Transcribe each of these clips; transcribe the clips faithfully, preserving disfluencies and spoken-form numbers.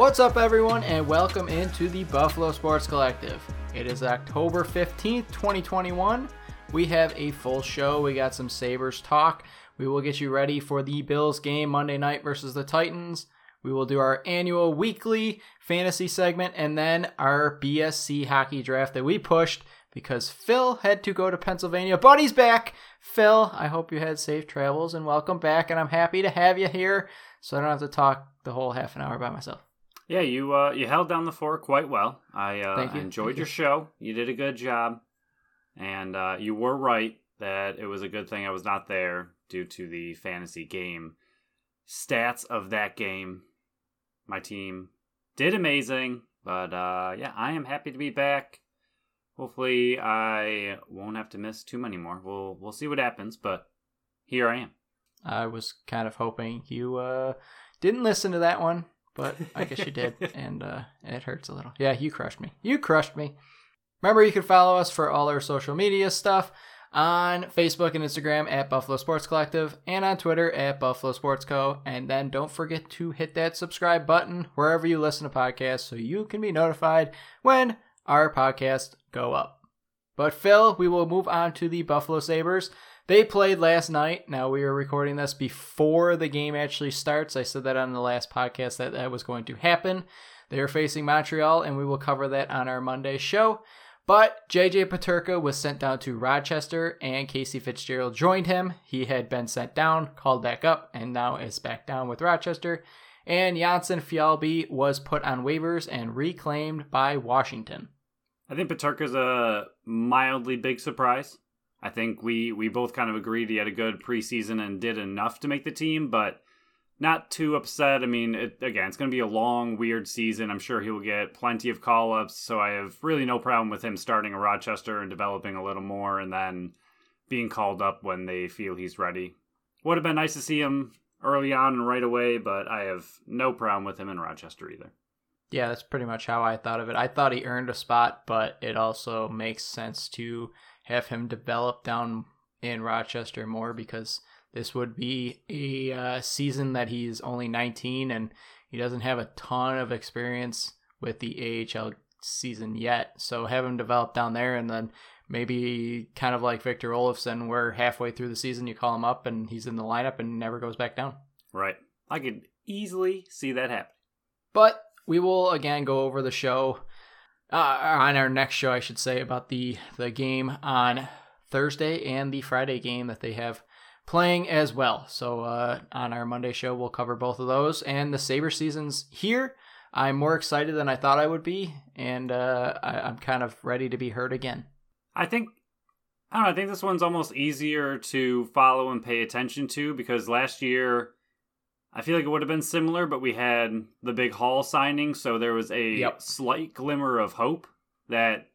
What's up, everyone, and welcome into the Buffalo Sports Collective. It is October fifteenth, twenty twenty-one. We have a full show. We got some Sabres talk. We will get you ready for the Bills game Monday night versus the Titans. We will do our annual weekly fantasy segment and then our B S C hockey draft that we pushed because Phil had to go to Pennsylvania, but he's back. Phil, I hope you had safe travels and welcome back, and I'm happy to have you here so I don't have to talk the whole half an hour by myself. Yeah, you uh, you held down the fort quite well. I, uh, Thank you. I enjoyed Thank your you. show. You did a good job, and uh, you were right that it was a good thing I was not there due to the fantasy game. Stats of that game, my team did amazing, but uh, yeah, I am happy to be back. Hopefully, I won't have to miss too many more. We'll we'll see what happens, but here I am. I was kind of hoping you uh, didn't listen to that one, but I guess you did, and uh, it hurts a little. Yeah, you crushed me. You crushed me. Remember, you can follow us for all our social media stuff on Facebook and Instagram at Buffalo Sports Collective and on Twitter at Buffalo Sports Co. And then don't forget to hit that subscribe button wherever you listen to podcasts so you can be notified when our podcasts go up. But Phil, we will move on to the Buffalo Sabres. They played last night. Now, we are recording this before the game actually starts. I said that on the last podcast that that was going to happen. They are facing Montreal, and we will cover that on our Monday show. But J J. Peterka was sent down to Rochester, and Casey Fitzgerald joined him. He had been sent down, called back up, and now is back down with Rochester. And Janssen Fjallby was put on waivers and reclaimed by Washington. I think Peterka's a mildly big surprise. I think we, we both kind of agreed he had a good preseason and did enough to make the team, but not too upset. I mean, it, again, it's going to be a long, weird season. I'm sure he will get plenty of call-ups, so I have really no problem with him starting a Rochester and developing a little more and then being called up when they feel he's ready. Would have been nice to see him early on and right away, but I have no problem with him in Rochester either. Yeah, that's pretty much how I thought of it. I thought he earned a spot, but it also makes sense to have him develop down in Rochester more because this would be a uh, season that he's only nineteen and he doesn't have a ton of experience with the A H L season yet. So have him develop down there, and then maybe kind of like Victor Olofsson, where halfway through the season you call him up and he's in the lineup and never goes back down. Right. I could easily see that happen. But we will again go over the show uh, on our next show, I should say, about the, the game on Thursday and the Friday game that they have playing as well. So uh, on our Monday show, we'll cover both of those. And the Sabre season's here. I'm more excited than I thought I would be. And uh, I, I'm kind of ready to be heard again. I think, I don't know, I think this one's almost easier to follow and pay attention to because last year, I feel like it would have been similar, but we had the big Hall signing. So there was a yep. slight glimmer of hope that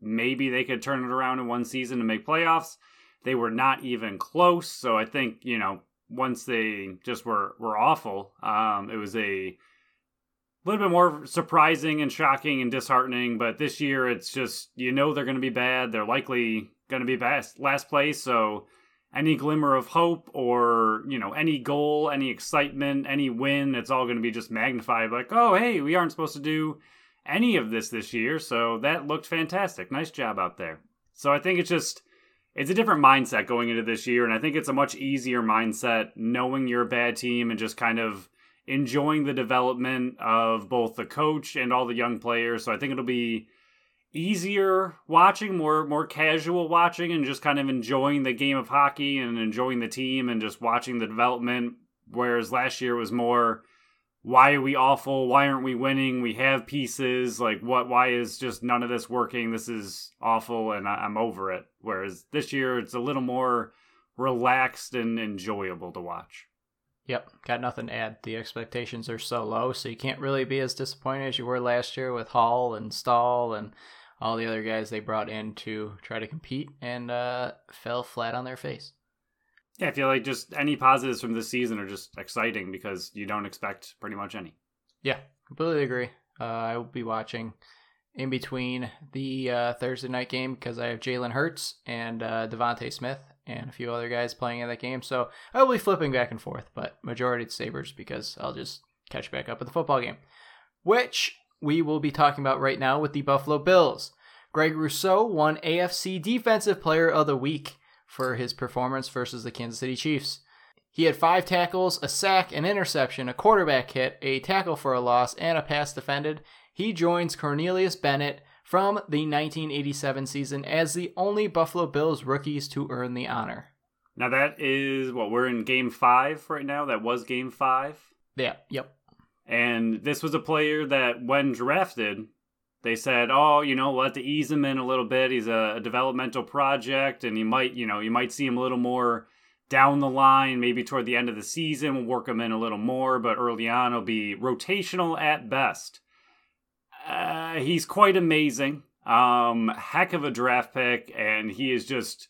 maybe they could turn it around in one season and make playoffs. They were not even close, so I think, you know, once they just were, were awful, um, it was a little bit more surprising and shocking and disheartening, but this year it's just, you know, they're going to be bad. They're likely going to be best, last place, so any glimmer of hope or, you know, any goal, any excitement, any win, it's all going to be just magnified, like, oh, hey, we aren't supposed to do any of this this year, so that looked fantastic. Nice job out there. So I think it's just... It's a different mindset going into this year, and I think it's a much easier mindset knowing you're a bad team and just kind of enjoying the development of both the coach and all the young players. So I think it'll be easier watching, more more casual watching, and just kind of enjoying the game of hockey and enjoying the team and just watching the development, whereas last year was more, why are we awful? Why aren't we winning? We have pieces. Like, what? Why is just none of this working? This is awful, and I, I'm over it. Whereas this year, it's a little more relaxed and enjoyable to watch. Yep, got nothing to add. The expectations are so low, so you can't really be as disappointed as you were last year with Hall and Stahl and all the other guys they brought in to try to compete and uh, fell flat on their face. Yeah, I feel like just any positives from this season are just exciting because you don't expect pretty much any. Yeah, completely agree. Uh, I will be watching in between the uh, Thursday night game because I have Jalen Hurts and uh, Devontae Smith and a few other guys playing in that game. So I will be flipping back and forth, but majority it's Sabres because I'll just catch back up with the football game. which we will be talking about right now with the Buffalo Bills. Greg Rousseau won A F C Defensive Player of the Week for his performance versus the Kansas City Chiefs. He had five tackles, a sack, an interception, a quarterback hit, a tackle for a loss, and a pass defended. He joins Cornelius Bennett from the nineteen eighty-seven season as the only Buffalo Bills rookies to earn the honor. Now that is, what, we're in game five right now? That was game five? Yeah, yep. And this was a player that when drafted, they said, oh, you know, we'll have to ease him in a little bit. He's a, a developmental project, and you might, you know, you might see him a little more down the line, maybe toward the end of the season. We'll work him in a little more, but early on he'll be rotational at best. Uh, he's quite amazing. Um, heck of a draft pick, and he is just,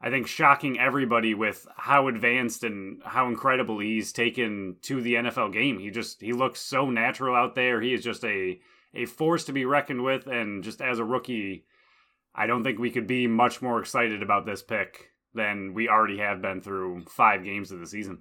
I think, shocking everybody with how advanced and how incredible he's taken to the N F L game. He just, he looks so natural out there. He is just a, a force to be reckoned with, and just as a rookie, I don't think we could be much more excited about this pick than we already have been through five games of the season.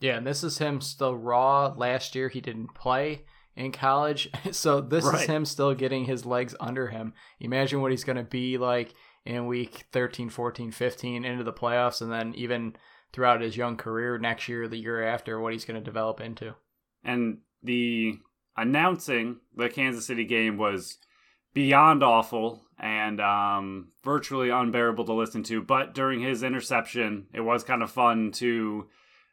Yeah, and this is him still raw. Last year he didn't play in college, so this right. is him still getting his legs under him. Imagine what he's going to be like in week thirteen, fourteen, fifteen, into the playoffs, and then even throughout his young career, next year, the year after, what he's going to develop into. And the announcing the Kansas City game was beyond awful and um, virtually unbearable to listen to, but during his interception, it was kind of fun to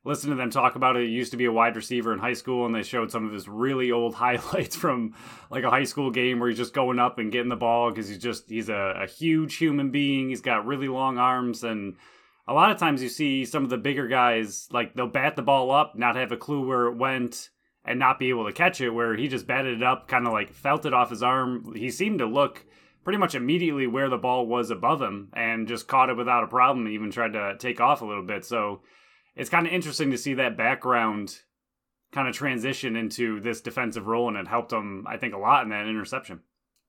listen to them talk about it. He used to be a wide receiver in high school, and they showed some of his really old highlights from like a high school game where he's just going up and getting the ball because he's just, he's a, a huge human being. He's got really long arms, and a lot of times you see some of the bigger guys, like they'll bat the ball up, not have a clue where it went, and not be able to catch it, where he just batted it up, kind of like felt it off his arm. He seemed to look pretty much immediately where the ball was above him and just caught it without a problem, and even tried to take off a little bit. So it's kind of interesting to see that background kind of transition into this defensive role, and it helped him, I think, a lot in that interception.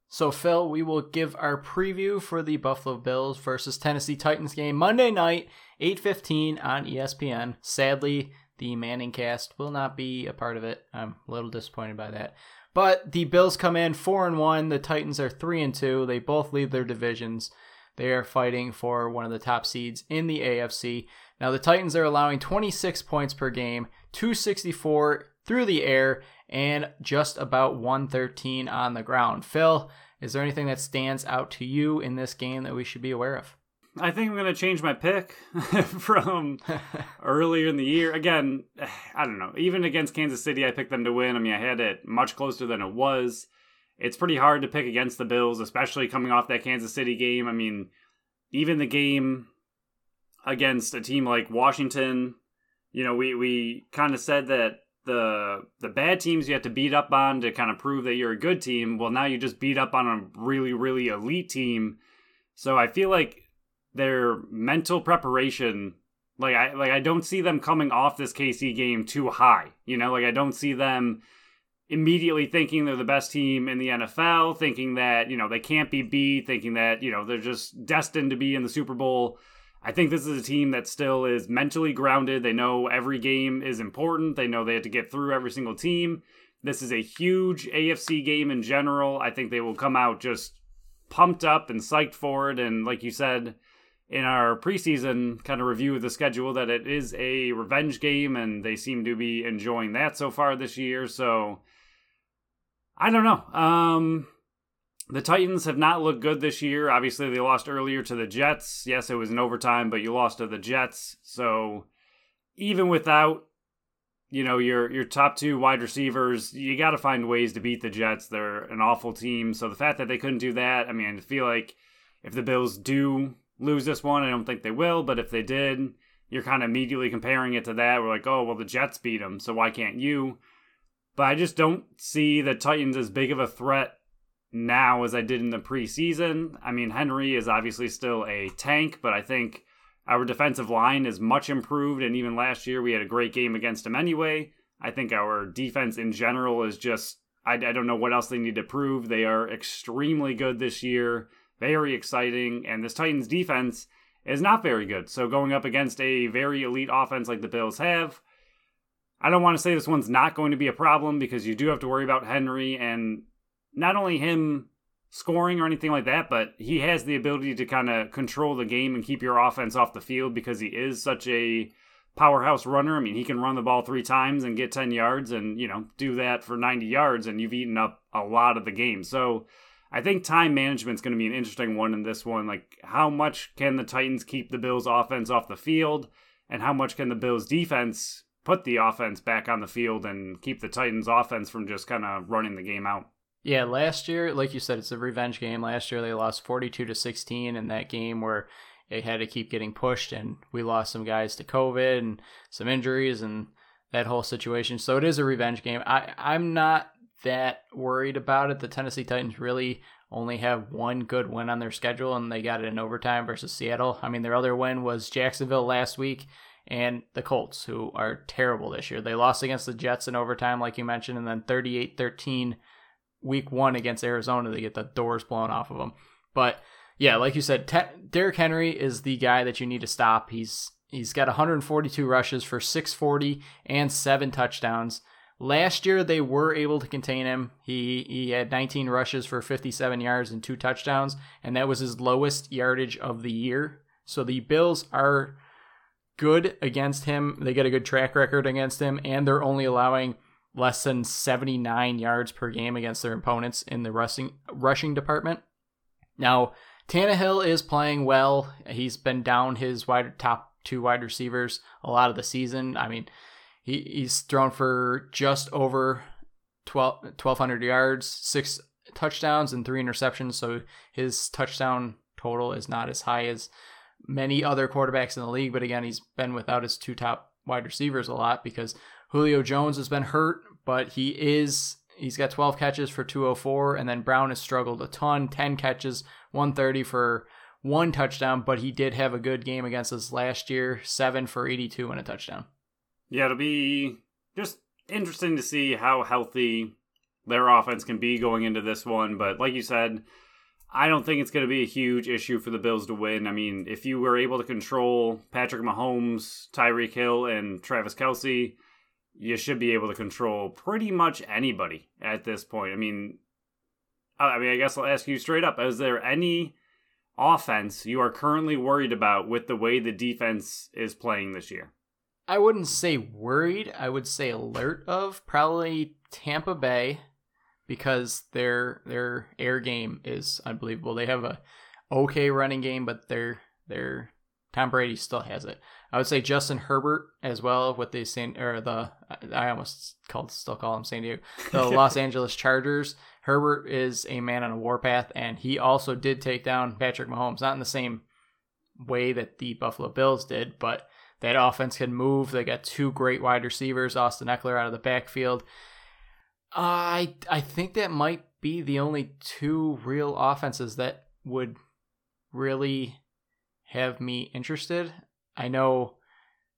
So, Phil, we will give our preview for the Buffalo Bills versus Tennessee Titans game Monday night, eight fifteen on E S P N. Sadly, the Manning cast will not be a part of it. I'm a little disappointed by that. But the Bills come in four and one. The Titans are three and two. They both lead their divisions. They are fighting for one of the top seeds in the A F C. Now, the Titans are allowing twenty-six points per game, two sixty-four through the air, and just about one thirteen on the ground. Phil, is there anything that stands out to you in this game that we should be aware of? I think I'm going to change my pick from earlier in the year. Again, I don't know. Even against Kansas City, I picked them to win. I mean, I had it much closer than it was. It's pretty hard to pick against the Bills, especially coming off that Kansas City game. I mean, even the game against a team like Washington, you know, we, we kind of said that the the bad teams you have to beat up on to kind of prove that you're a good team. Well, now you just beat up on a really, really elite team. So I feel like their mental preparation, like I like I don't see them coming off this K C game too high. You know, like I don't see them immediately thinking they're the best team in the N F L, thinking that, you know, they can't be beat, thinking that, you know, they're just destined to be in the Super Bowl. I think this is a team that still is mentally grounded. They know every game is important. They know they have to get through every single team. This is a huge A F C game in general. I think they will come out just pumped up and psyched for it. And like you said, in our preseason kind of review of the schedule, that it is a revenge game, and they seem to be enjoying that so far this year. So I don't know. Um, the Titans have not looked good this year. Obviously, they lost earlier to the Jets. Yes, it was in overtime, but you lost to the Jets. So even without, you know, your your top two wide receivers, you got to find ways to beat the Jets. They're an awful team. So the fact that they couldn't do that, I mean, I feel like if the Bills do lose this one, I don't think they will, but if they did, you're kind of immediately comparing it to that. We're like, oh, well, the Jets beat them, so why can't you? But I just don't see the Titans as big of a threat now as I did in the preseason. I mean, Henry is obviously still a tank, but I think our defensive line is much improved, and even last year we had a great game against him anyway. I think our defense in general is just, I, I don't know what else they need to prove. They are extremely good this year. Very exciting, and this Titans defense is not very good. So going up against a very elite offense like the Bills have, I don't want to say this one's not going to be a problem because you do have to worry about Henry and not only him scoring or anything like that, but he has the ability to kind of control the game and keep your offense off the field because he is such a powerhouse runner. I mean, he can run the ball three times and get ten yards and, you know, do that for ninety yards and you've eaten up a lot of the game. So I think time management's going to be an interesting one in this one. Like, how much can the Titans keep the Bills offense off the field and how much can the Bills defense put the offense back on the field and keep the Titans offense from just kind of running the game out? Yeah, last year, like you said, it's a revenge game. Last year they lost forty-two to sixteen in that game where it had to keep getting pushed and we lost some guys to COVID and some injuries and that whole situation. So it is a revenge game. I, I'm not that worried about it. The Tennessee Titans really only have one good win on their schedule and they got it in overtime versus Seattle. I mean, their other win was Jacksonville last week and the Colts, who are terrible this year. They lost against the Jets in overtime, like you mentioned, and then thirty-eight thirteen week one against Arizona. They get the doors blown off of them. But yeah, like you said, Te- Derrick Henry is the guy that you need to stop. He's He's got one hundred forty-two rushes for six forty and seven touchdowns. Last year, they were able to contain him. He he had nineteen rushes for fifty-seven yards and two touchdowns, and that was his lowest yardage of the year. So the Bills are good against him. They get a good track record against him, and they're only allowing less than seventy-nine yards per game against their opponents in the rushing, rushing department. Now, Tannehill is playing well. He's been down his wide, top two wide receivers a lot of the season. I mean, he, he's thrown for just over twelve, twelve hundred yards, six touchdowns, and three interceptions. So his touchdown total is not as high as many other quarterbacks in the league. But again, he's been without his two top wide receivers a lot because Julio Jones has been hurt, but he is... He's got twelve catches for two oh four, and then Brown has struggled a ton, ten catches, one thirty for one touchdown, but he did have a good game against us last year, seven for eighty-two and a touchdown. Yeah, it'll be just interesting to see how healthy their offense can be going into this one, but like you said, I don't think it's going to be a huge issue for the Bills to win. I mean, if you were able to control Patrick Mahomes, Tyreek Hill, and Travis Kelce, you should be able to control pretty much anybody at this point. I mean, I mean, I guess I'll ask you straight up. Is there any offense you are currently worried about with the way the defense is playing this year? I wouldn't say worried. I would say alert of. Probably Tampa Bay, because their their air game is unbelievable. They have a okay running game, but their their Tom Brady still has it. I would say Justin Herbert as well with the San or the I almost called still call him San Diego the Los Angeles Chargers. Herbert is a man on a warpath, and he also did take down Patrick Mahomes, not in the same way that the Buffalo Bills did, but that offense can move. They got two great wide receivers, Austin Eckler out of the backfield. I I think that might be the only two real offenses that would really have me interested. I know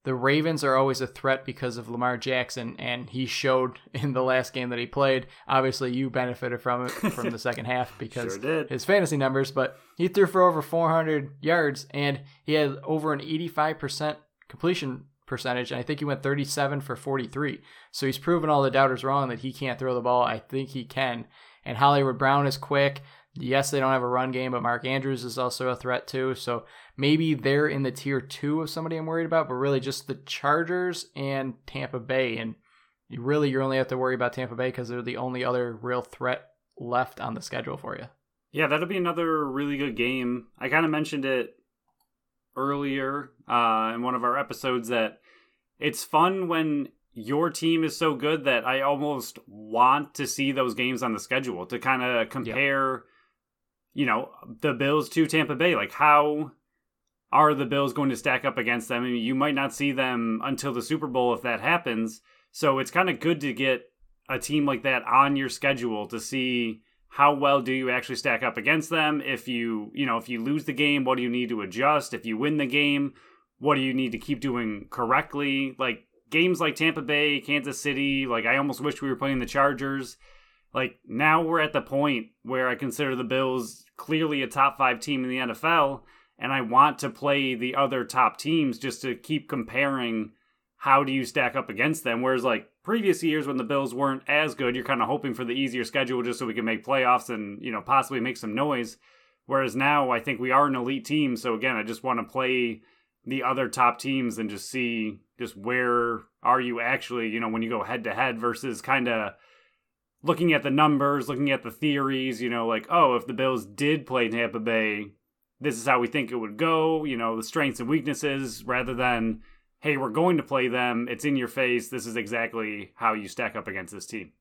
the Ravens are always a threat because of Lamar Jackson, and he showed in the last game that he played. Obviously, you benefited from it from the second half because sure did. His fantasy numbers, but he threw for over four hundred yards, and he had over an eighty-five percent completion percentage, and I think he went thirty-seven for forty-three. So he's proven all the doubters wrong that he can't throw the ball. I think he can. And Hollywood Brown is quick. Yes, they don't have a run game, but Mark Andrews is also a threat too. So maybe they're in the tier two of somebody I'm worried about, but really just the Chargers and Tampa Bay. And really, you only have to worry about Tampa Bay because they're the only other real threat left on the schedule for you. Yeah, that'll be another really good game. I kind of mentioned it earlier uh, in one of our episodes that it's fun when your team is so good that I almost want to see those games on the schedule to kind of compare... Yep. You know, the Bills to Tampa Bay. Like, how are the Bills going to stack up against them? I mean, you might not see them until the Super Bowl if that happens. So it's kind of good to get a team like that on your schedule to see how well do you actually stack up against them. If you, you know, if you lose the game, what do you need to adjust? If you win the game, what do you need to keep doing correctly? Like, games like Tampa Bay, Kansas City, like, I almost wish we were playing the Chargers. Like, now we're at the point where I consider the Bills clearly a top five team in the N F L, and I want to play the other top teams just to keep comparing how do you stack up against them? Whereas like previous years when the Bills weren't as good, you're kind of hoping for the easier schedule just so we can make playoffs and, you know, possibly make some noise. Whereas now I think we are an elite team. So again, I just want to play the other top teams and just see just where are you actually, you know, when you go head to head versus kind of looking at the numbers, looking at the theories, you know, like, oh, if the Bills did play Tampa Bay, this is how we think it would go, you know, the strengths and weaknesses rather than, hey, we're going to play them. It's in your face. This is exactly how you stack up against this team.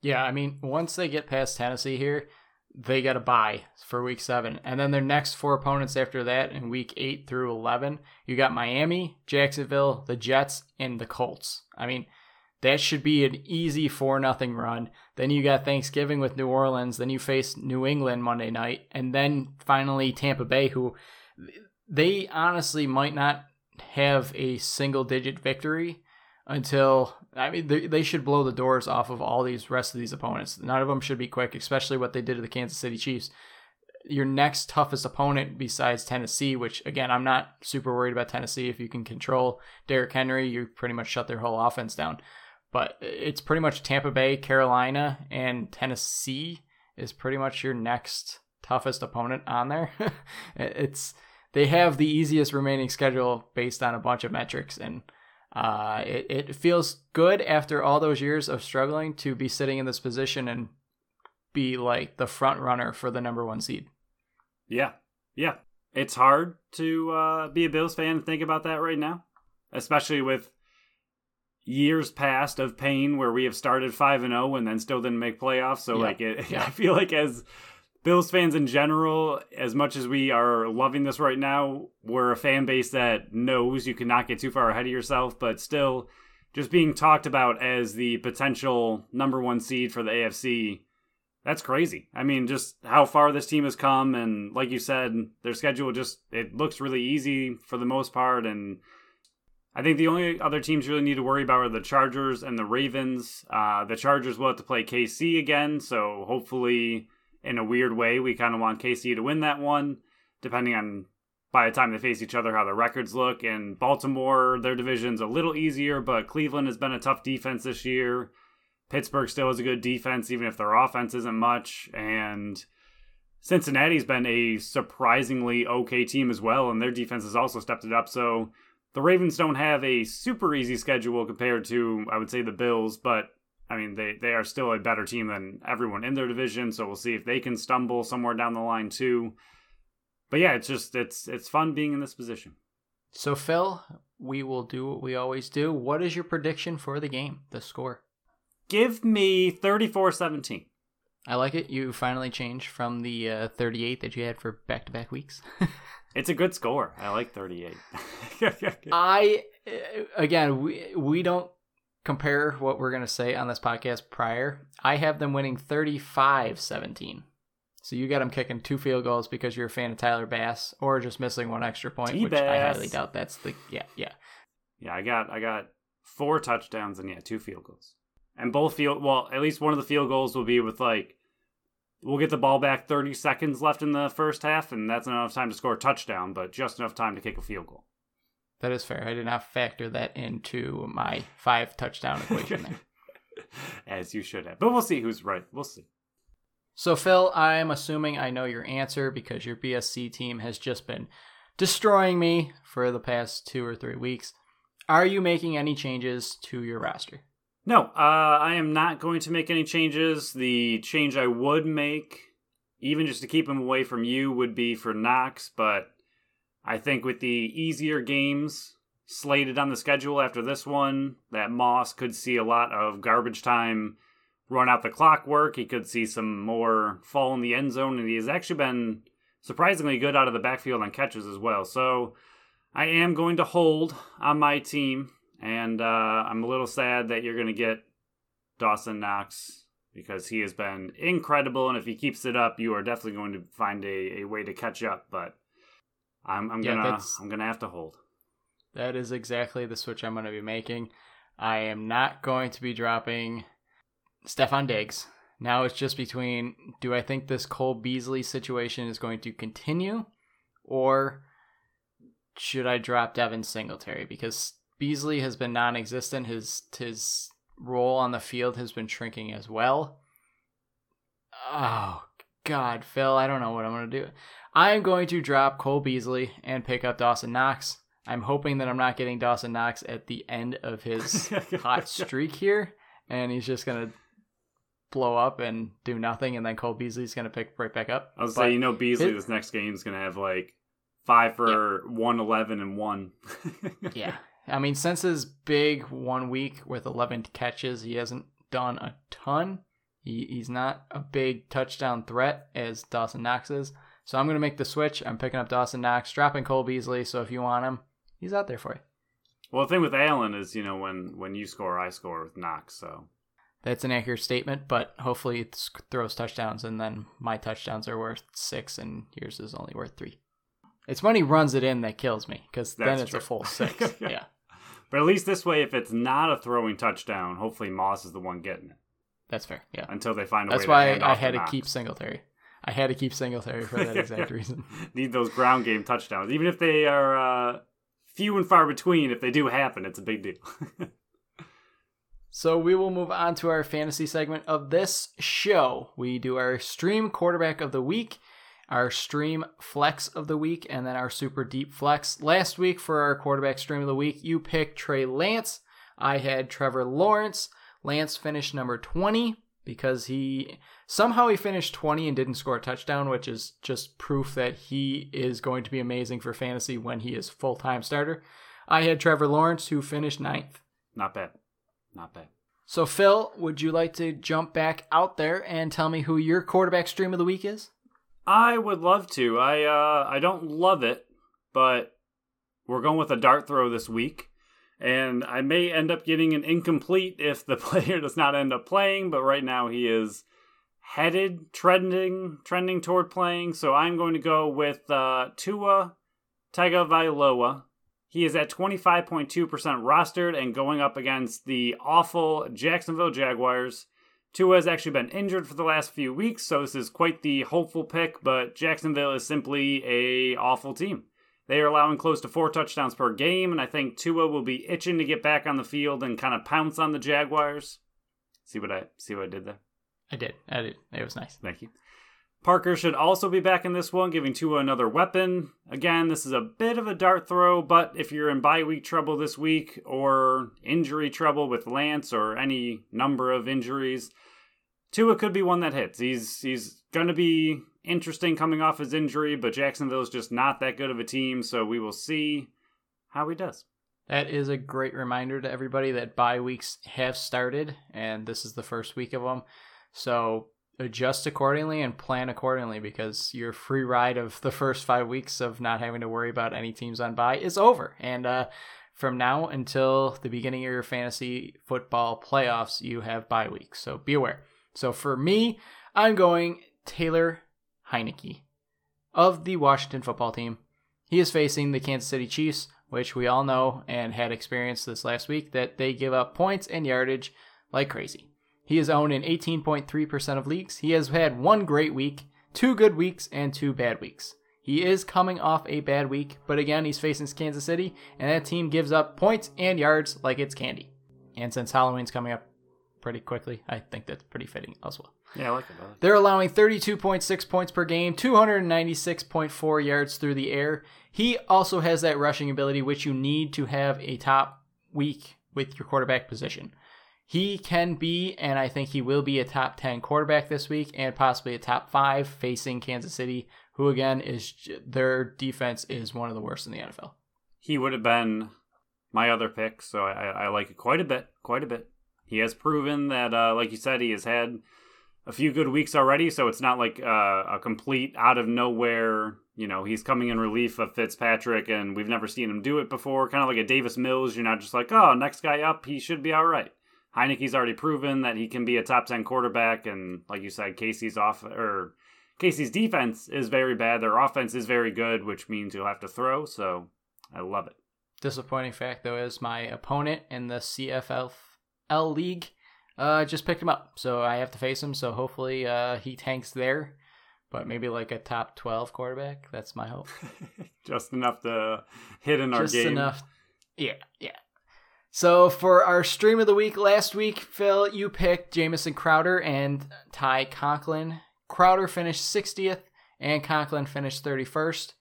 Yeah, I mean, once they get past Tennessee here, they got a bye for week seven. And then their next four opponents after that in week eight through eleven, you got Miami, Jacksonville, the Jets, and the Colts. I mean, that should be an easy four nothing run. Then you got Thanksgiving with New Orleans. Then you face New England Monday night. And then finally Tampa Bay, who they honestly might not have a single digit victory until, I mean, they, they should blow the doors off of all these rest of these opponents. None of them should be quick, especially what they did to the Kansas City Chiefs. Your next toughest opponent besides Tennessee, which again, I'm not super worried about Tennessee. If you can control Derrick Henry, you pretty much shut their whole offense down, but it's pretty much Tampa Bay, Carolina, and Tennessee is pretty much your next toughest opponent on there. it's, They have the easiest remaining schedule based on a bunch of metrics, and uh, it, it feels good after all those years of struggling to be sitting in this position and be like the front runner for the number one seed. Yeah, yeah. It's hard to uh, be a Bills fan and think about that right now, especially with years past of pain where we have started five and oh and then still didn't make playoffs. So yeah. like, it, yeah. I feel like as Bills fans in general, as much as we are loving this right now, we're a fan base that knows you cannot get too far ahead of yourself, but still just being talked about as the potential number one seed for the A F C, that's crazy. I mean, just how far this team has come, and like you said, their schedule just, it looks really easy for the most part, and I think the only other teams you really need to worry about are the Chargers and the Ravens. Uh, the Chargers will have to play K C again, so hopefully, in a weird way, we kind of want K C to win that one, depending on, by the time they face each other, how the records look. And Baltimore, their division's a little easier, but Cleveland has been a tough defense this year. Pittsburgh still has a good defense, even if their offense isn't much. And Cincinnati's been a surprisingly okay team as well, and their defense has also stepped it up. So the Ravens don't have a super easy schedule compared to, I would say, the Bills, but I mean, they, they are still a better team than everyone in their division, so we'll see if they can stumble somewhere down the line too. But yeah, it's just, it's it's fun being in this position. So Phil, we will do what we always do. What is your prediction for the game, the score? Give me thirty-four seventeen. I like it. You finally changed from the uh, thirty-eight that you had for back-to-back weeks. It's a good score. I like thirty-eight. I, again, we we don't compare what we're going to say on this podcast prior. I have them winning thirty-five seventeen. So you got them kicking two field goals because you're a fan of Tyler Bass, or just missing one extra point, T-Bass. Which I highly doubt. That's the, yeah, yeah. Yeah, I got I got four touchdowns and, yeah, two field goals. And both field, well, at least one of the field goals will be with, like, we'll get the ball back thirty seconds left in the first half, and that's not enough time to score a touchdown, but just enough time to kick a field goal. That is fair. I did not factor that into my five touchdown equation there. As you should have. But we'll see who's right. We'll see. So, Phil, I'm assuming I know your answer because your B S C team has just been destroying me for the past two or three weeks. Are you making any changes to your roster? No, uh, I am not going to make any changes. The change I would make, even just to keep him away from you, would be for Knox, but I think with the easier games slated on the schedule after this one, that Moss could see a lot of garbage time, run out the clock work. He could see some more fall in the end zone, and he has actually been surprisingly good out of the backfield on catches as well. So I am going to hold on my team, and uh, I'm a little sad that you're going to get Dawson Knox because he has been incredible, and if he keeps it up, you are definitely going to find a, a way to catch up, but I'm, I'm yeah, gonna I'm gonna have to hold. That is exactly the switch I'm gonna be making. I am not going to be dropping Stefon Diggs. Now it's just between, do I think this Cole Beasley situation is going to continue, or should I drop Devin Singletary? Because Beasley has been non-existent. His his role on the field has been shrinking as well. Oh, God, Phil, I don't know what I'm going to do. I am going to drop Cole Beasley and pick up Dawson Knox. I'm hoping that I'm not getting Dawson Knox at the end of his hot streak here, and he's just going to blow up and do nothing, and then Cole Beasley's going to pick right back up. I was saying, you know, Beasley his, this next game is going to have like five for yeah. one eleven and one. Yeah. I mean, since his big one week with eleven catches, he hasn't done a ton. He, he's not a big touchdown threat as Dawson Knox is. So I'm going to make the switch. I'm picking up Dawson Knox, dropping Cole Beasley. So if you want him, he's out there for you. Well, the thing with Allen is, you know, when, when you score, I score with Knox. So that's an accurate statement, but hopefully it throws touchdowns, and then my touchdowns are worth six and yours is only worth three. It's when he runs it in that kills me, because then it's true. A full six. Yeah. Yeah. But at least this way, if it's not a throwing touchdown, hopefully Moss is the one getting it. That's fair, yeah. Until they find a That's way to That's why I had to Knox. keep Singletary. I had to keep Singletary for that exact reason. Need those ground game touchdowns. Even if they are uh, few and far between, if they do happen, it's a big deal. So we will move on to our fantasy segment of this show. We do our stream quarterback of the week, our stream flex of the week, and then our super deep flex. Last week for our quarterback stream of the week, you picked Trey Lance. I had Trevor Lawrence. Lance finished number twenty because he somehow he finished twenty and didn't score a touchdown, which is just proof that he is going to be amazing for fantasy when he is full-time starter. I had Trevor Lawrence, who finished ninth. Not bad. Not bad. So, Phil, would you like to jump back out there and tell me who your quarterback stream of the week is? I would love to. I uh, I don't love it, but we're going with a dart throw this week. And I may end up getting an incomplete if the player does not end up playing, but right now he is headed, trending, trending toward playing. So I'm going to go with uh, Tua Tagovailoa. He is at twenty-five point two percent rostered and going up against the awful Jacksonville Jaguars. Tua has actually been injured for the last few weeks, so this is quite the hopeful pick, but Jacksonville is simply a awful team. They are allowing close to four touchdowns per game, and I think Tua will be itching to get back on the field and kind of pounce on the Jaguars. See what I see what I did there? I did. I did. It was nice. Thank you. Parker should also be back in this one, giving Tua another weapon. Again, this is a bit of a dart throw, but if you're in bye week trouble this week or injury trouble with Lance or any number of injuries, Tua could be one that hits. He's he's going to be interesting coming off his injury, but Jacksonville's just not that good of a team, so we will see how he does. That is a great reminder to everybody that bye weeks have started, and this is the first week of them. So adjust accordingly and plan accordingly, because your free ride of the first five weeks of not having to worry about any teams on bye is over. And uh, from now until the beginning of your fantasy football playoffs, you have bye weeks. So be aware. So for me, I'm going Taylor Heinicke of the Washington football team. He is facing the Kansas City Chiefs, which we all know and had experienced this last week that they give up points and yardage like crazy. He is owned in eighteen point three percent of leagues. He has had one great week, two good weeks, and two bad weeks. He is coming off a bad week, but again, he's facing Kansas City, and that team gives up points and yards like it's candy. And since Halloween's coming up pretty quickly, I think that's pretty fitting as well. Yeah, I like it. I like it. They're allowing thirty-two point six points per game, two ninety-six point four yards through the air. He also has that rushing ability, which you need to have a top week with your quarterback position. He can be, and I think he will be, a top ten quarterback this week and possibly a top five facing Kansas City, who, again, is their defense is one of the worst in the N F L. He would have been my other pick, so I, I like it quite a bit, quite a bit. He has proven that, uh, like you said, he has had a few good weeks already, so it's not like uh, a complete out-of-nowhere, you know, he's coming in relief of Fitzpatrick, and we've never seen him do it before. Kind of like a Davis Mills, you're not just like, oh, next guy up, he should be all right. Heinicke's already proven that he can be a top ten quarterback, and like you said, Casey's off or Casey's defense is very bad. Their offense is very good, which means you'll have to throw. So I love it. Disappointing fact though is my opponent in the C F L league uh, just picked him up, so I have to face him. So hopefully uh, he tanks there, but maybe like a top twelve quarterback. That's my hope. Just enough to hit in our game. Just enough. Yeah, yeah. So for our stream of the week last week, Phil, you picked Jamison Crowder and Ty Conklin. Crowder finished sixtieth and Conklin finished thirty-first.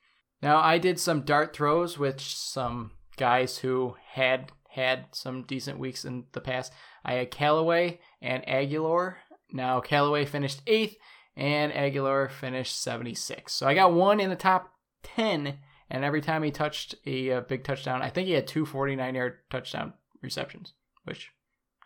Now I did some dart throws with some guys who had had some decent weeks in the past. I had Callaway and Aguilar. Now Callaway finished eighth and Aguilar finished seventy-sixth. So I got one in the top ten, and every time he touched a, a big touchdown, I think he had two forty-nine yard touchdown receptions, which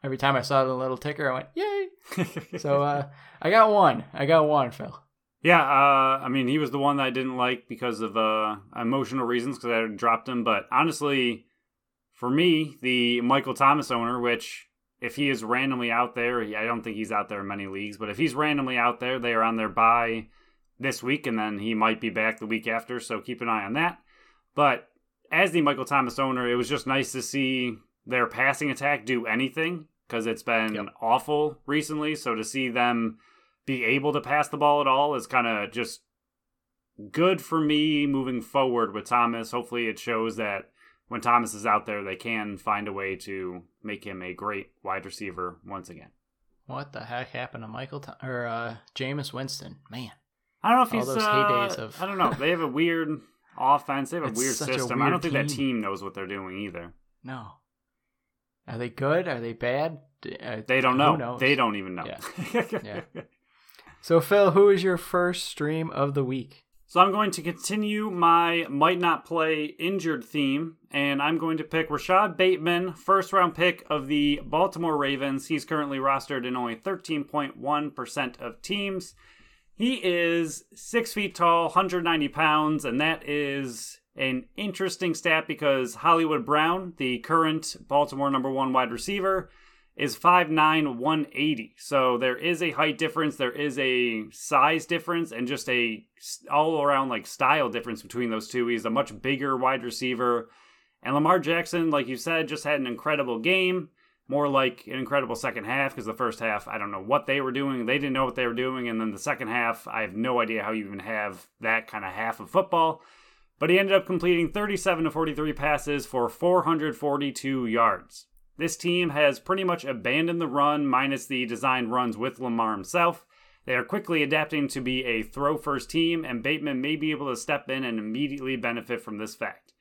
every time I saw the little ticker, I went, yay. so uh, I got one. I got one, Phil. Yeah, uh, I mean, he was the one that I didn't like because of uh, emotional reasons because I had dropped him. But honestly, for me, the Michael Thomas owner, which if he is randomly out there, I don't think he's out there in many leagues, but if he's randomly out there, they are on their bye this week, and then he might be back the week after, so keep an eye on that. But as the Michael Thomas owner, it was just nice to see their passing attack do anything because it's been yep. awful recently, so to see them be able to pass the ball at all is kind of just good for me moving forward with Thomas. Hopefully it shows that when Thomas is out there, they can find a way to make him a great wide receiver once again. What the heck happened to Michael Th- or uh, Jameis Winston? Man, I don't know if all he's those uh, of... I don't know. They have a weird offense. They have it's a weird system. A weird I don't think team. That team knows what they're doing either. No. Are they good? Are they bad? Uh, they don't know. They don't even know. Yeah. yeah. So, Phil, who is your first stream of the week? So I'm going to continue my might not play injured theme, and I'm going to pick Rashad Bateman, first-round pick of the Baltimore Ravens. He's currently rostered in only thirteen point one percent of teams. He is six feet tall, one hundred ninety pounds, and that is an interesting stat because Hollywood Brown, the current Baltimore number one wide receiver, is five nine, one eighty. So there is a height difference, there is a size difference, and just a all around like style difference between those two. He's a much bigger wide receiver. And Lamar Jackson, like you said, just had an incredible game, more like an incredible second half because the first half, I don't know what they were doing. They didn't know what they were doing. And then the second half, I have no idea how you even have that kind of half of football. But he ended up completing thirty-seven to forty-three passes for four hundred forty-two yards. This team has pretty much abandoned the run, minus the design runs with Lamar himself. They are quickly adapting to be a throw-first team, and Bateman may be able to step in and immediately benefit from this fact.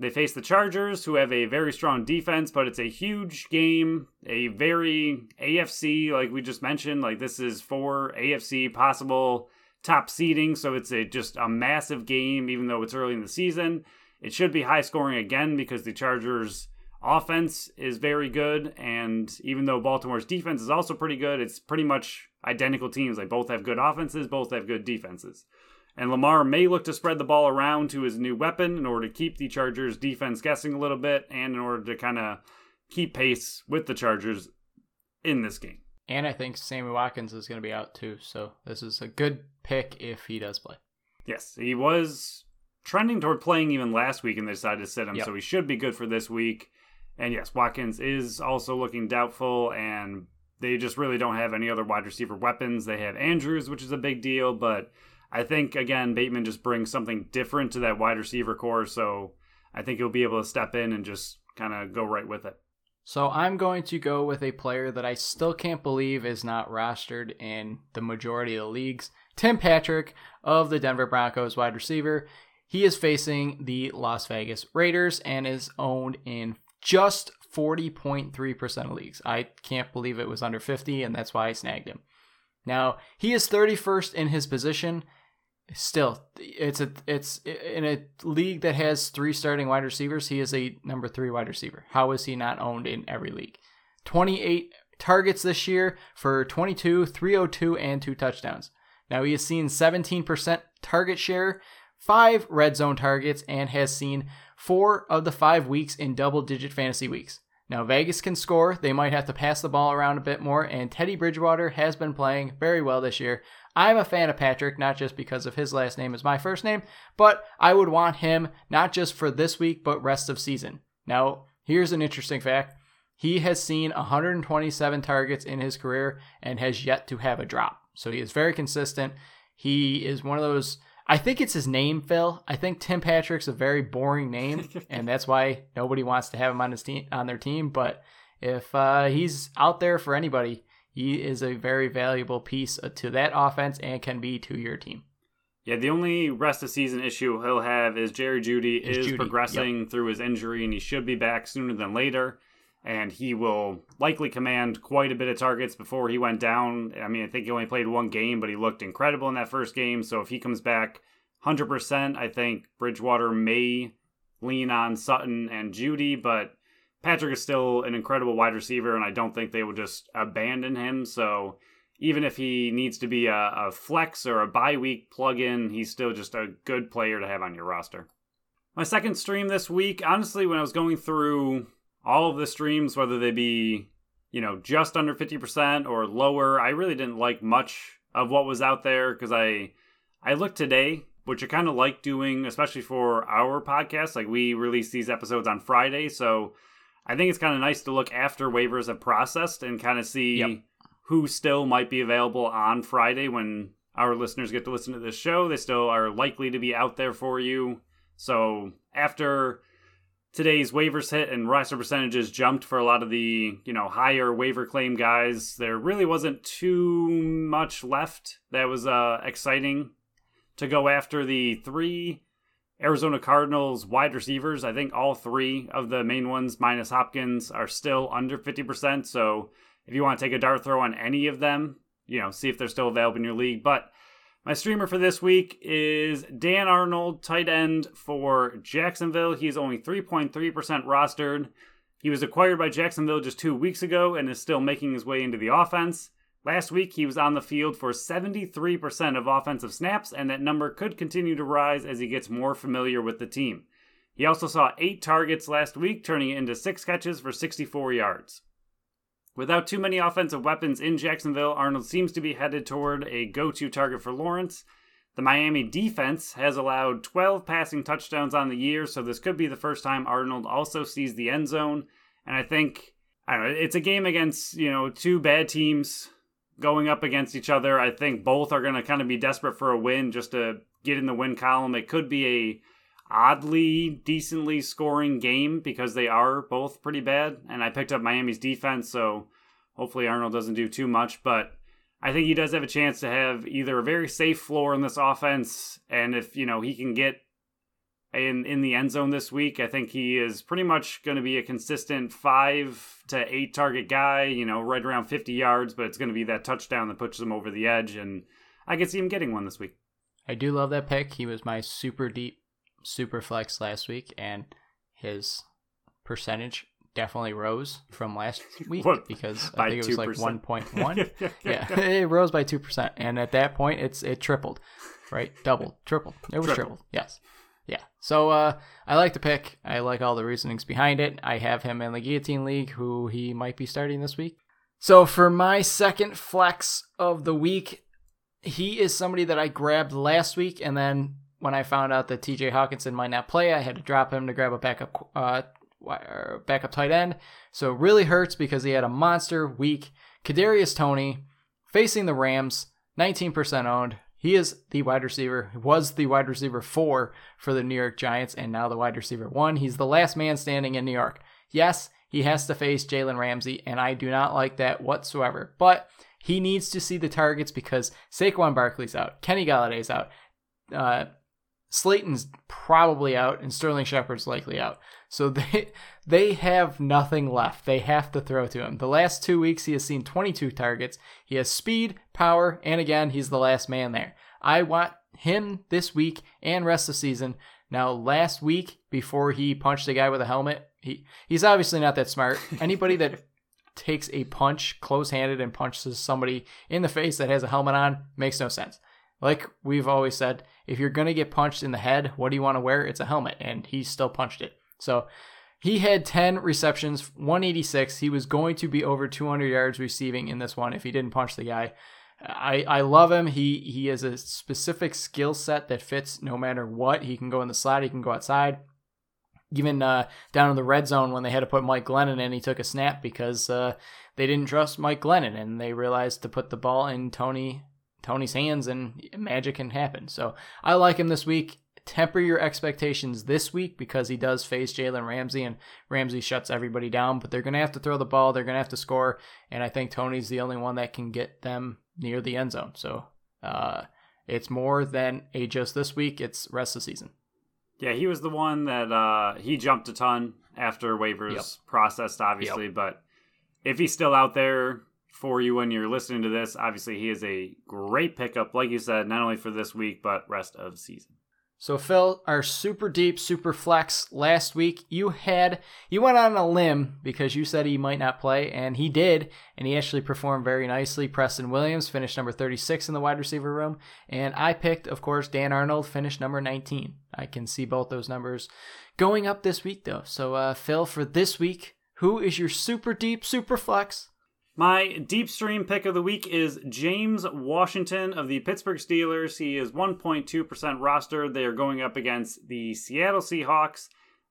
They face the Chargers, who have a very strong defense, but it's a huge game, a very A F C, like we just mentioned, like this is for A F C possible top seeding, so it's a, just a massive game, even though it's early in the season. It should be high-scoring again because the Chargers' offense is very good, and even though Baltimore's defense is also pretty good, it's pretty much identical teams. They both have good offenses, both have good defenses. And Lamar may look to spread the ball around to his new weapon in order to keep the Chargers' defense guessing a little bit and in order to kind of keep pace with the Chargers in this game. And I think Sammy Watkins is going to be out too, so this is a good pick if he does play. Yes, he was trending toward playing even last week and they decided to sit him, yep. so he should be good for this week. And yes, Watkins is also looking doubtful, and they just really don't have any other wide receiver weapons. They have Andrews, which is a big deal, but I think, again, Bateman just brings something different to that wide receiver core, so I think he'll be able to step in and just kind of go right with it. So I'm going to go with a player that I still can't believe is not rostered in the majority of the leagues, Tim Patrick of the Denver Broncos wide receiver. He is facing the Las Vegas Raiders and is owned in just forty point three percent of leagues. I can't believe it was under fifty, and that's why I snagged him. Now, he is thirty-first in his position. Still, it's a it's in a league that has three starting wide receivers, he is a number three wide receiver. How is he not owned in every league? twenty-eight targets this year for twenty-two, three oh two, and two touchdowns. Now, he has seen seventeen percent target share, five red zone targets, and has seen four of the five weeks in double-digit fantasy weeks. Now, Vegas can score. They might have to pass the ball around a bit more, and Teddy Bridgewater has been playing very well this year. I'm a fan of Patrick, not just because of his last name is my first name, but I would want him not just for this week, but rest of season. Now, here's an interesting fact. He has seen one hundred twenty-seven targets in his career and has yet to have a drop. So he is very consistent. He is one of those I think it's his name, Phil. I think Tim Patrick's a very boring name, and that's why nobody wants to have him on his team, on their team. But if uh, he's out there for anybody, he is a very valuable piece to that offense and can be to your team. Yeah, the only rest of season issue he'll have is Jerry Jeudy is, is Jeudy. progressing yep. through his injury, and he should be back sooner than later. And he will likely command quite a bit of targets before he went down. I mean, I think he only played one game, but he looked incredible in that first game. So if he comes back one hundred percent, I think Bridgewater may lean on Sutton and Jeudy. But Patrick is still an incredible wide receiver, and I don't think they will just abandon him. So even if he needs to be a, a flex or a bye week plug-in, he's still just a good player to have on your roster. My second stream this week, honestly, when I was going through all of the streams, whether they be, you know, just under fifty percent or lower, I really didn't like much of what was out there because I I looked today, which I kind of like doing, especially for our podcast. Like, we release these episodes on Friday, so I think it's kind of nice to look after waivers have processed and kind of see yep. who still might be available on Friday. When our listeners get to listen to this show, they still are likely to be out there for you. So after today's waivers hit and roster percentages jumped for a lot of the, you know, higher waiver claim guys, there really wasn't too much left that was uh, exciting to go after. The three Arizona Cardinals wide receivers, I think all three of the main ones, minus Hopkins, are still under fifty percent. So if you want to take a dart throw on any of them, you know, see if they're still available in your league. But my streamer for this week is Dan Arnold, tight end for Jacksonville. He's only three point three percent rostered. He was acquired by Jacksonville just two weeks ago and is still making his way into the offense. Last week, he was on the field for seventy-three percent of offensive snaps, and that number could continue to rise as he gets more familiar with the team. He also saw eight targets last week, turning it into six catches for sixty-four yards. Without too many offensive weapons in Jacksonville, Arnold seems to be headed toward a go-to target for Lawrence. The Miami defense has allowed twelve passing touchdowns on the year, so this could be the first time Arnold also sees the end zone. And I think, I don't know, it's a game against, you know, two bad teams going up against each other. I think both are going to kind of be desperate for a win just to get in the win column. It could be a oddly decently scoring game because they are both pretty bad, and I picked up Miami's defense, so hopefully Arnold doesn't do too much. But I think he does have a chance to have either a very safe floor in this offense, and if, you know, he can get in in the end zone this week, I think he is pretty much going to be a consistent five to eight target guy, you know, right around fifty yards, but it's going to be that touchdown that pushes him over the edge, and I could see him getting one this week. I do love that pick. He was my super deep super flex last week, and his percentage definitely rose from last week what? because I by think it was two percent. Like one point one. yeah, yeah, yeah, it rose by two percent, and at that point it's it tripled, right? Doubled, tripled. It was tripled. tripled. Yes. Yeah. So uh, I like the pick. I like all the reasonings behind it. I have him in the Guillotine League, who he might be starting this week. So for my second flex of the week, he is somebody that I grabbed last week, and then when I found out that T J Hawkinson might not play, I had to drop him to grab a backup uh, backup tight end. So it really hurts because he had a monster week. Kadarius Toney facing the Rams, nineteen percent owned. He is the wide receiver, was the wide receiver four for the New York Giants, and now the wide receiver one. He's the last man standing in New York. Yes, he has to face Jalen Ramsey, and I do not like that whatsoever. But he needs to see the targets because Saquon Barkley's out, Kenny Galladay's out, uh, Slayton's probably out, and Sterling Shepard's likely out. So they they have nothing left. They have to throw to him. The last two weeks, he has seen twenty-two targets. He has speed, power, and again, he's the last man there. I want him this week and rest of the season. Now, last week, before he punched a guy with a helmet, he, he's obviously not that smart. Anybody that takes a punch close-handed and punches somebody in the face that has a helmet on makes no sense. Like we've always said, if you're going to get punched in the head, what do you want to wear? It's a helmet, and he still punched it. So he had ten receptions, one eighty-six. He was going to be over two hundred yards receiving in this one if he didn't punch the guy. I, I love him. He he has a specific skill set that fits no matter what. He can go in the slot. He can go outside. Even uh, down in the red zone when they had to put Mike Glennon in, he took a snap because uh, they didn't trust Mike Glennon, and they realized to put the ball in Toney Tony's hands, and magic can happen. So I like him this week. Temper your expectations this week because he does face Jalen Ramsey, and Ramsey shuts everybody down, but they're going to have to throw the ball. They're going to have to score, and I think Tony's the only one that can get them near the end zone. So uh, it's more than a just this week. It's rest of the season. Yeah, he was the one that uh, he jumped a ton after waivers yep. processed, obviously, yep. but if he's still out there for you when you're listening to this, obviously he is a great pickup, like you said, not only for this week, but rest of the season. So Phil, our super deep, super flex last week, you had, you went on a limb because you said he might not play, and he did, and he actually performed very nicely. Preston Williams finished number thirty-six in the wide receiver room, and I picked, of course, Dan Arnold finished number nineteen. I can see both those numbers going up this week, though. So uh, Phil, for this week, who is your super deep, super flex? My deep stream pick of the week is James Washington of the Pittsburgh Steelers. He is one point two percent rostered. They are going up against the Seattle Seahawks.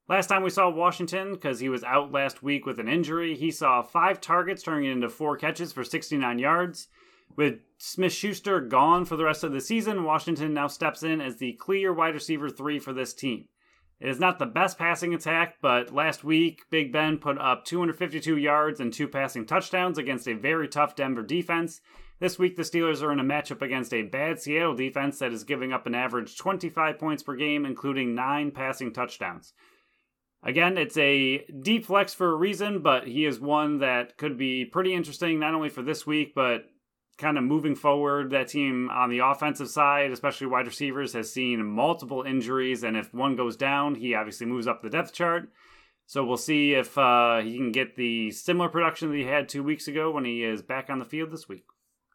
Last time we saw Washington, because he was out last week with an injury, he saw five targets turning into four catches for sixty-nine yards. With Smith-Schuster gone for the rest of the season, Washington now steps in as the clear wide receiver three for this team. It is not the best passing attack, but last week, Big Ben put up two hundred fifty-two yards and two passing touchdowns against a very tough Denver defense. This week, the Steelers are in a matchup against a bad Seattle defense that is giving up an average twenty-five points per game, including nine passing touchdowns. Again, it's a deep flex for a reason, but he is one that could be pretty interesting, not only for this week, but kind of moving forward. That team on the offensive side, especially wide receivers, has seen multiple injuries, and if one goes down, he obviously moves up the depth chart. So we'll see if uh, he can get the similar production that he had two weeks ago when he is back on the field this week.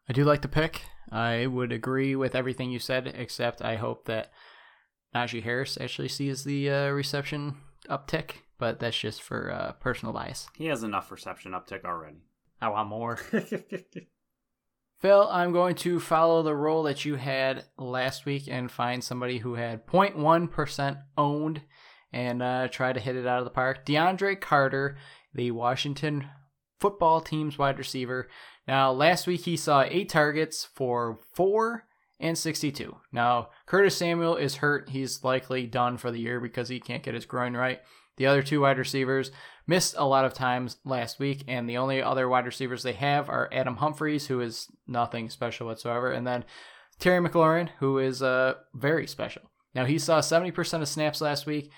I do like the pick. I would agree with everything you said, except I hope that Najee Harris actually sees the uh, reception uptick, but that's just for uh, personal bias. He has enough reception uptick already. I want more. Phil, I'm going to follow the role that you had last week and find somebody who had zero point one percent owned and uh, try to hit it out of the park. DeAndre Carter, the Washington football team's wide receiver. Now, last week he saw eight targets for four and sixty-two. Now, Curtis Samuel is hurt. He's likely done for the year because he can't get his groin right. The other two wide receivers missed a lot of times last week, and the only other wide receivers they have are Adam Humphries, who is nothing special whatsoever, and then Terry McLaurin, who is uh, very special. Now, he saw seventy percent of snaps last week.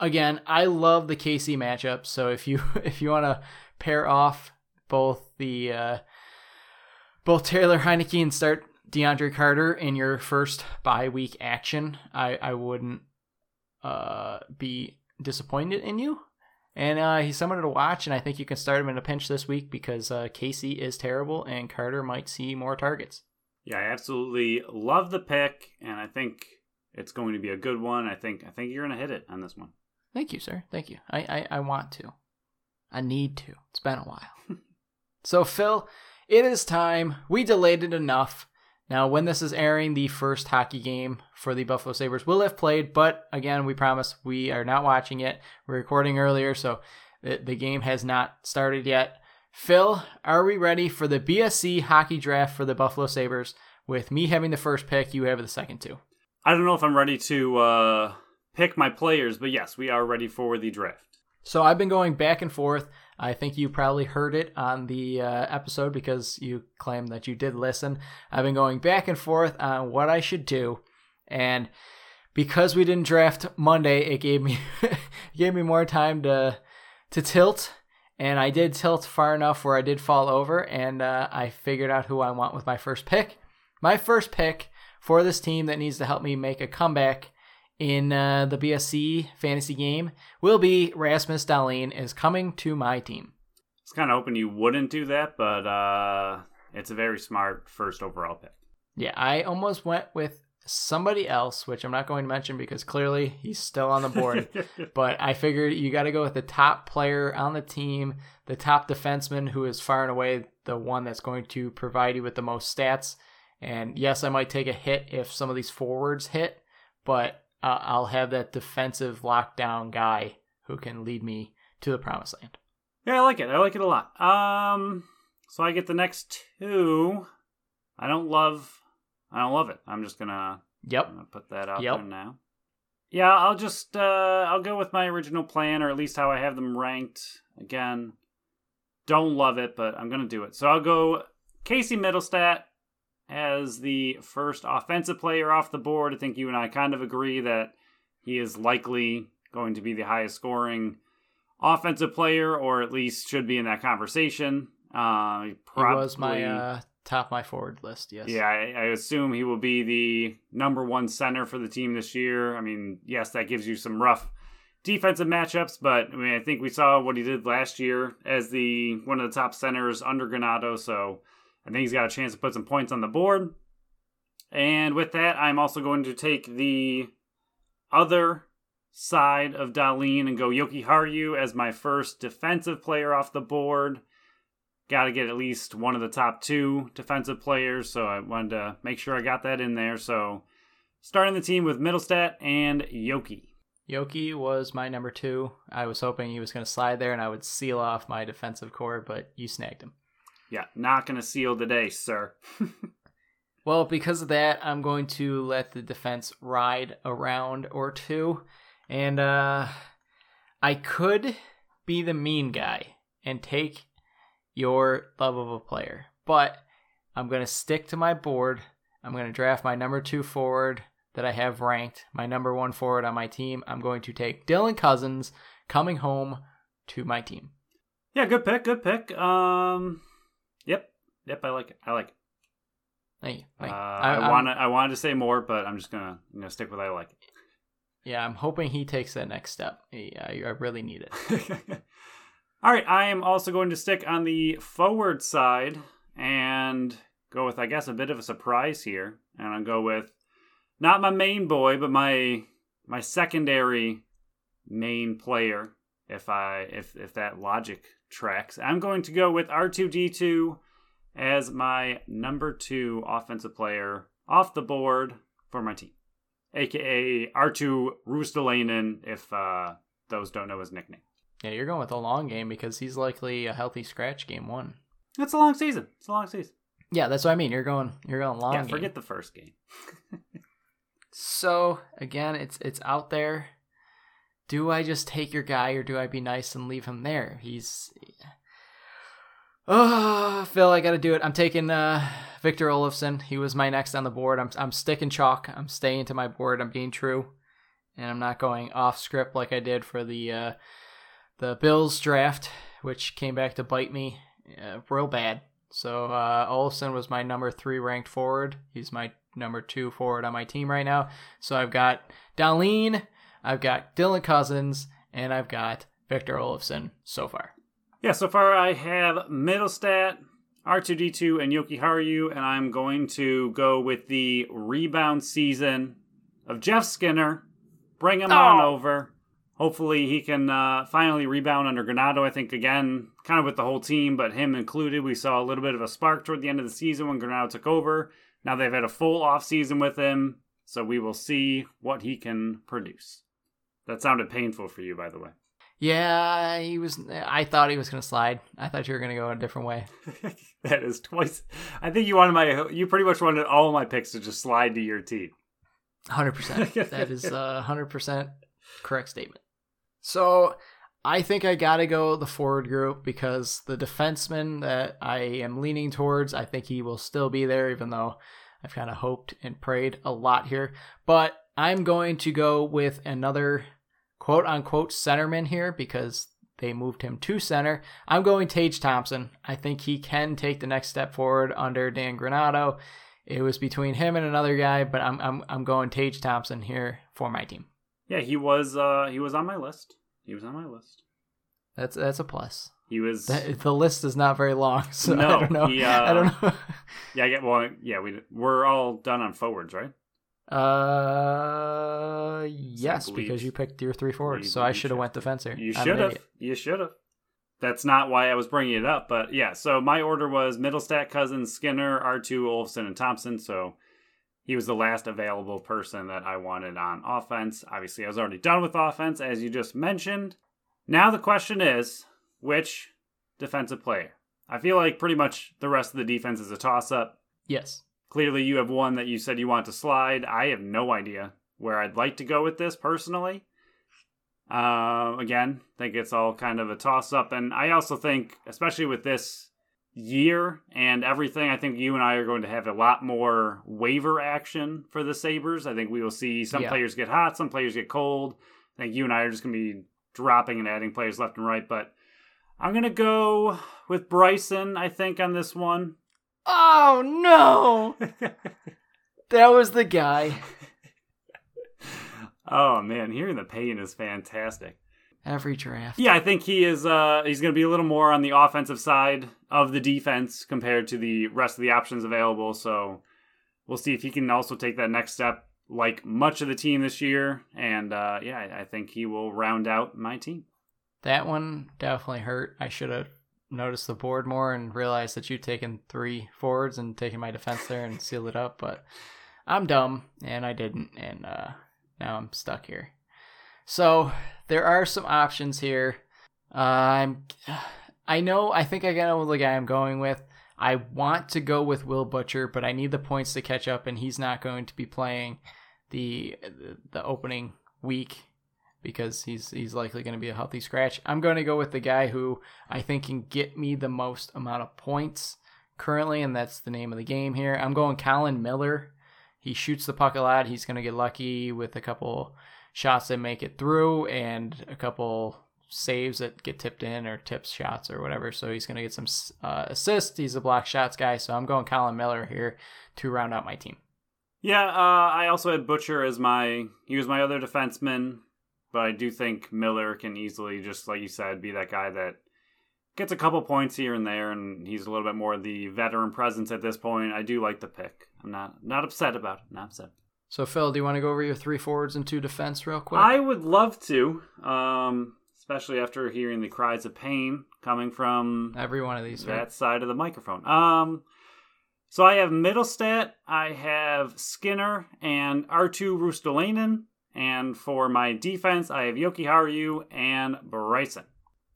Again, I love the K C matchup, so if you if you want to pair off both the uh, both Taylor Heinicke and start DeAndre Carter in your first bye week action, I, I wouldn't uh, be disappointed in you. And uh, he's someone to watch, and I think you can start him in a pinch this week because uh, Casey is terrible, and Carter might see more targets. Yeah, I absolutely love the pick, and I think it's going to be a good one. I think I think you're going to hit it on this one. Thank you, sir. Thank you. I, I, I want to. I need to. It's been a while. So, Phil, it is time. We delayed it enough. Now, when this is airing, the first hockey game for the Buffalo Sabres will have played, but again, we promise we are not watching it. We're recording earlier, so the, the game has not started yet. Phil, are we ready for the B S C hockey draft for the Buffalo Sabres? With me having the first pick, you have the second two. I don't know if I'm ready to uh, pick my players, but yes, we are ready for the draft. So I've been going back and forth. I think you probably heard it on the uh, episode because you claimed that you did listen. I've been going back and forth on what I should do. And because we didn't draft Monday, it gave me it gave me more time to to tilt. And I did tilt far enough where I did fall over. And uh, I figured out who I want with my first pick. My first pick for this team that needs to help me make a comeback in uh, the B S C fantasy game will be Rasmus Dahlin is coming to my team. I was kind of hoping you wouldn't do that, but uh, it's a very smart first overall pick. Yeah, I almost went with somebody else, which I'm not going to mention because clearly he's still on the board. But I figured you got to go with the top player on the team, the top defenseman who is far and away the one that's going to provide you with the most stats. And yes, I might take a hit if some of these forwards hit, but Uh, I'll have that defensive lockdown guy who can lead me to the promised land. Yeah, I like it. I like it a lot. Um, so I get the next two. I don't love I don't love it. I'm just gonna, yep. I'm gonna put that out yep. there now. Yeah, I'll just uh, I'll go with my original plan, or at least how I have them ranked. Again, don't love it, but I'm gonna do it. So I'll go Casey Middlestat as the first offensive player off the board. I think you and I kind of agree that he is likely going to be the highest scoring offensive player, or at least should be in that conversation. Uh, he probably, he was my uh, top my forward list, yes. Yeah, I, I assume he will be the number one center for the team this year. I mean, yes, that gives you some rough defensive matchups, but I mean, I think we saw what he did last year as the one of the top centers under Granato, so I think he's got a chance to put some points on the board. And with that, I'm also going to take the other side of Dahlin and go Jokiharju as my first defensive player off the board. Got to get at least one of the top two defensive players, so I wanted to make sure I got that in there. So starting the team with Middlestat and Joki. Joki was my number two. I was hoping he was going to slide there and I would seal off my defensive core, but you snagged him. Yeah, not going to seal today, sir. Well, because of that, I'm going to let the defense ride a round or two. And uh, I could be the mean guy and take your love of a player, but I'm going to stick to my board. I'm going to draft my number two forward that I have ranked, my number one forward on my team. I'm going to take Dylan Cousins coming home to my team. Yeah, good pick, good pick. Um, yep, yep, I like it, I like it. Thank you. Thank you. Uh, I, I wanna, I wanted to say more, but I'm just gonna, you know, stick with I like it. Yeah, I'm hoping he takes that next step. Yeah, I really need it. All right, I am also going to stick on the forward side and go with, I guess, a bit of a surprise here. And I'll go with not my main boy, but my my secondary main player, if I if if that logic tracks. I'm going to go with R two D two as my number two offensive player off the board for my team. A K A R two Roostelainen, if uh, those don't know his nickname. Yeah, you're going with a long game because he's likely a healthy scratch game one. That's a long season. It's a long season. Yeah, that's what I mean. You're going you're going long yeah, game. Yeah, forget the first game. So, again, it's it's out there. Do I just take your guy or do I be nice and leave him there? He's... Oh, Phil, I got to do it. I'm taking... Uh... Victor Olofsson, he was my next on the board. I'm I'm sticking chalk. I'm staying to my board. I'm being true, and I'm not going off script like I did for the uh, the Bills draft, which came back to bite me uh, real bad. So uh, Olofsson was my number three ranked forward. He's my number two forward on my team right now. So I've got Dahlin, I've got Dylan Cousins, and I've got Victor Olofsson so far. Yeah, so far I have Middlestat, R two D two, and Jokiharju, and I'm going to go with the rebound season of Jeff Skinner. Bring him oh. on over. Hopefully he can uh, finally rebound under Granato. I think, again, kind of with the whole team, but him included, we saw a little bit of a spark toward the end of the season when Granato took over. Now they've had a full offseason with him, so we will see what he can produce. That sounded painful for you, by the way. Yeah, he was. I thought he was going to slide. I thought you were going to go a different way. That is twice. I think you wanted my. You pretty much wanted all my picks to just slide to your team. one hundred percent. That is a one hundred percent correct statement. So I think I got to go the forward group because the defenseman that I am leaning towards, I think he will still be there, even though I've kind of hoped and prayed a lot here. But I'm going to go with another quote-unquote centerman here because they moved him to center. I'm going Tage Thompson. I think he can take the next step forward under Dan Granato. It was between him and another guy, but I'm I'm I'm going Tage Thompson here for my team. Yeah, he was uh, he was on my list. He was on my list. That's that's a plus. He was. That, the list is not very long, so no, I don't know. He, uh, I don't know. yeah, I get, well, yeah, we we're all done on forwards, right? Uh, yes, because you picked your three forwards, you, so I should have went defender. You should have. You should have. That's not why I was bringing it up, but yeah. So my order was Middlestat, Cousins, Skinner, R two, Olofsson, and Thompson. So he was the last available person that I wanted on offense. Obviously, I was already done with offense, as you just mentioned. Now the question is, which defensive player? I feel like pretty much the rest of the defense is a toss-up. Yes. Clearly, you have one that you said you want to slide. I have no idea where I'd like to go with this personally. Uh, again, I think it's all kind of a toss-up. And I also think, especially with this year and everything, I think you and I are going to have a lot more waiver action for the Sabres. I think we will see some yeah. players get hot, some players get cold. I think you and I are just going to be dropping and adding players left and right. But I'm going to go with Bryson, I think, on this one. Oh, no! That was the guy. Oh, man, hearing the pain is fantastic. Every draft. Yeah, I think he is. Uh, he's going to be a little more on the offensive side of the defense compared to the rest of the options available. So we'll see if he can also take that next step like much of the team this year. And, uh, yeah, I, I think he will round out my team. That one definitely hurt. I should have noticed the board more and realized that you've taken three forwards and taken my defense there and sealed it up. But I'm dumb, and I didn't, and uh, now I'm stuck here. So there are some options here. Uh, I'm, I know, I think I got the guy I'm going with. I want to go with Will Butcher, but I need the points to catch up, and he's not going to be playing the the opening week because he's he's likely going to be a healthy scratch. I'm going to go with the guy who I think can get me the most amount of points currently, and that's the name of the game here. I'm going Colin Miller. He shoots the puck a lot. He's going to get lucky with a couple shots that make it through and a couple saves that get tipped in or tips shots or whatever. So he's going to get some uh, assists. He's a block shots guy. So I'm going Colin Miller here to round out my team. Yeah, uh, I also had Butcher as my, he was my other defenseman, but I do think Miller can easily, just like you said, be that guy that gets a couple points here and there, and he's a little bit more the veteran presence at this point. I do like the pick. I'm not not upset about it. Not upset. So, Phil, do you want to go over your three forwards and two defense real quick? I would love to, um, especially after hearing the cries of pain coming from every one of these that right? side of the microphone. Um, so I have Middlestat, I have Skinner, and Arttu Ruustalainen, and for my defense, I have Jokiharju and Bryson.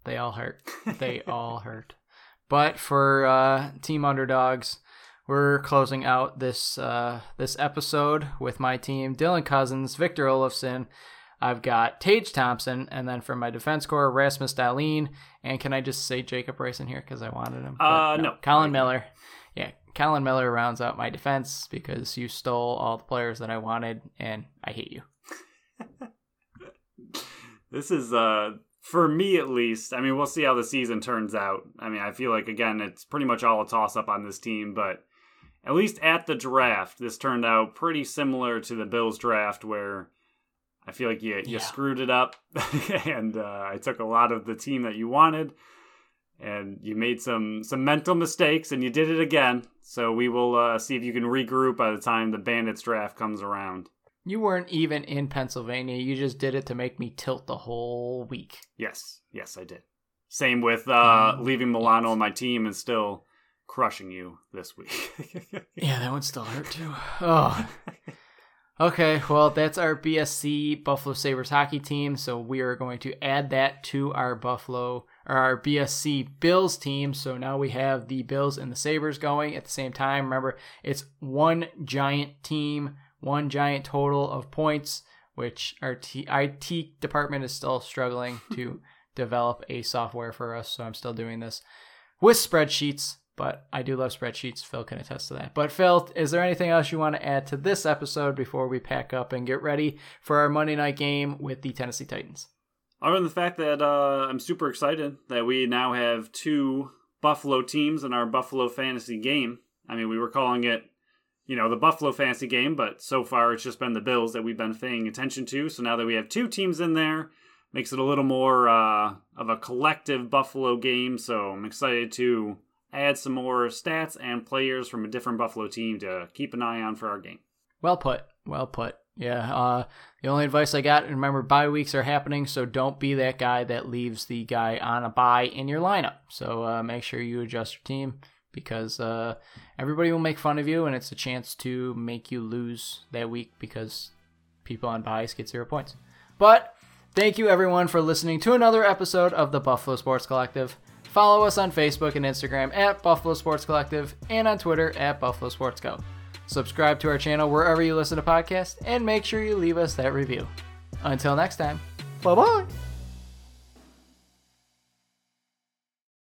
They all hurt. They all hurt. But for uh, Team Underdogs, we're closing out this uh, this episode with my team, Dylan Cousins, Victor Olofsson. I've got Tage Thompson, and then for my defense core, Rasmus Dahlin. And can I just say Jacob Bryson here because I wanted him? Uh, no. no. Colin Miller. Yeah, Colin Miller rounds out my defense because you stole all the players that I wanted, and I hate you. This is... Uh... For me, at least, I mean, we'll see how the season turns out. I mean, I feel like, again, it's pretty much all a toss-up on this team, but at least at the draft, this turned out pretty similar to the Bills draft where I feel like you, yeah. you screwed it up and uh, I took a lot of the team that you wanted and you made some, some mental mistakes and you did it again. So we will uh, see if you can regroup by the time the Bandits draft comes around. You weren't even in Pennsylvania. You just did it to make me tilt the whole week. Yes. Yes, I did. Same with uh, um, leaving Milano yes. on my team and still crushing you this week. Yeah, that one still hurt too. Oh. Okay, well, that's our B S C Buffalo Sabres hockey team. So we are going to add that to our Buffalo or our B S C Bills team. So now we have the Bills and the Sabres going at the same time. Remember, it's one giant team. One giant total of points, which our T- I T department is still struggling to develop a software for us, so I'm still doing this with spreadsheets, but I do love spreadsheets. Phil can attest to that. But Phil, is there anything else you want to add to this episode before we pack up and get ready for our Monday night game with the Tennessee Titans? Other than the fact that uh, I'm super excited that we now have two Buffalo teams in our Buffalo fantasy game. I mean, we were calling it You know, the Buffalo fantasy game, but so far it's just been the Bills that we've been paying attention to. So now that we have two teams in there, makes it a little more uh, of a collective Buffalo game. So I'm excited to add some more stats and players from a different Buffalo team to keep an eye on for our game. Well put. Well put. Yeah. Uh, the only advice I got, remember, bye weeks are happening, so don't be that guy that leaves the guy on a bye in your lineup. So uh, make sure you adjust your team. Because uh, everybody will make fun of you, and it's a chance to make you lose that week because people on bias get zero points. But thank you, everyone, for listening to another episode of the Buffalo Sports Collective. Follow us on Facebook and Instagram at Buffalo Sports Collective and on Twitter at Buffalo Sports Co. Subscribe to our channel wherever you listen to podcasts, and make sure you leave us that review. Until next time, bye-bye!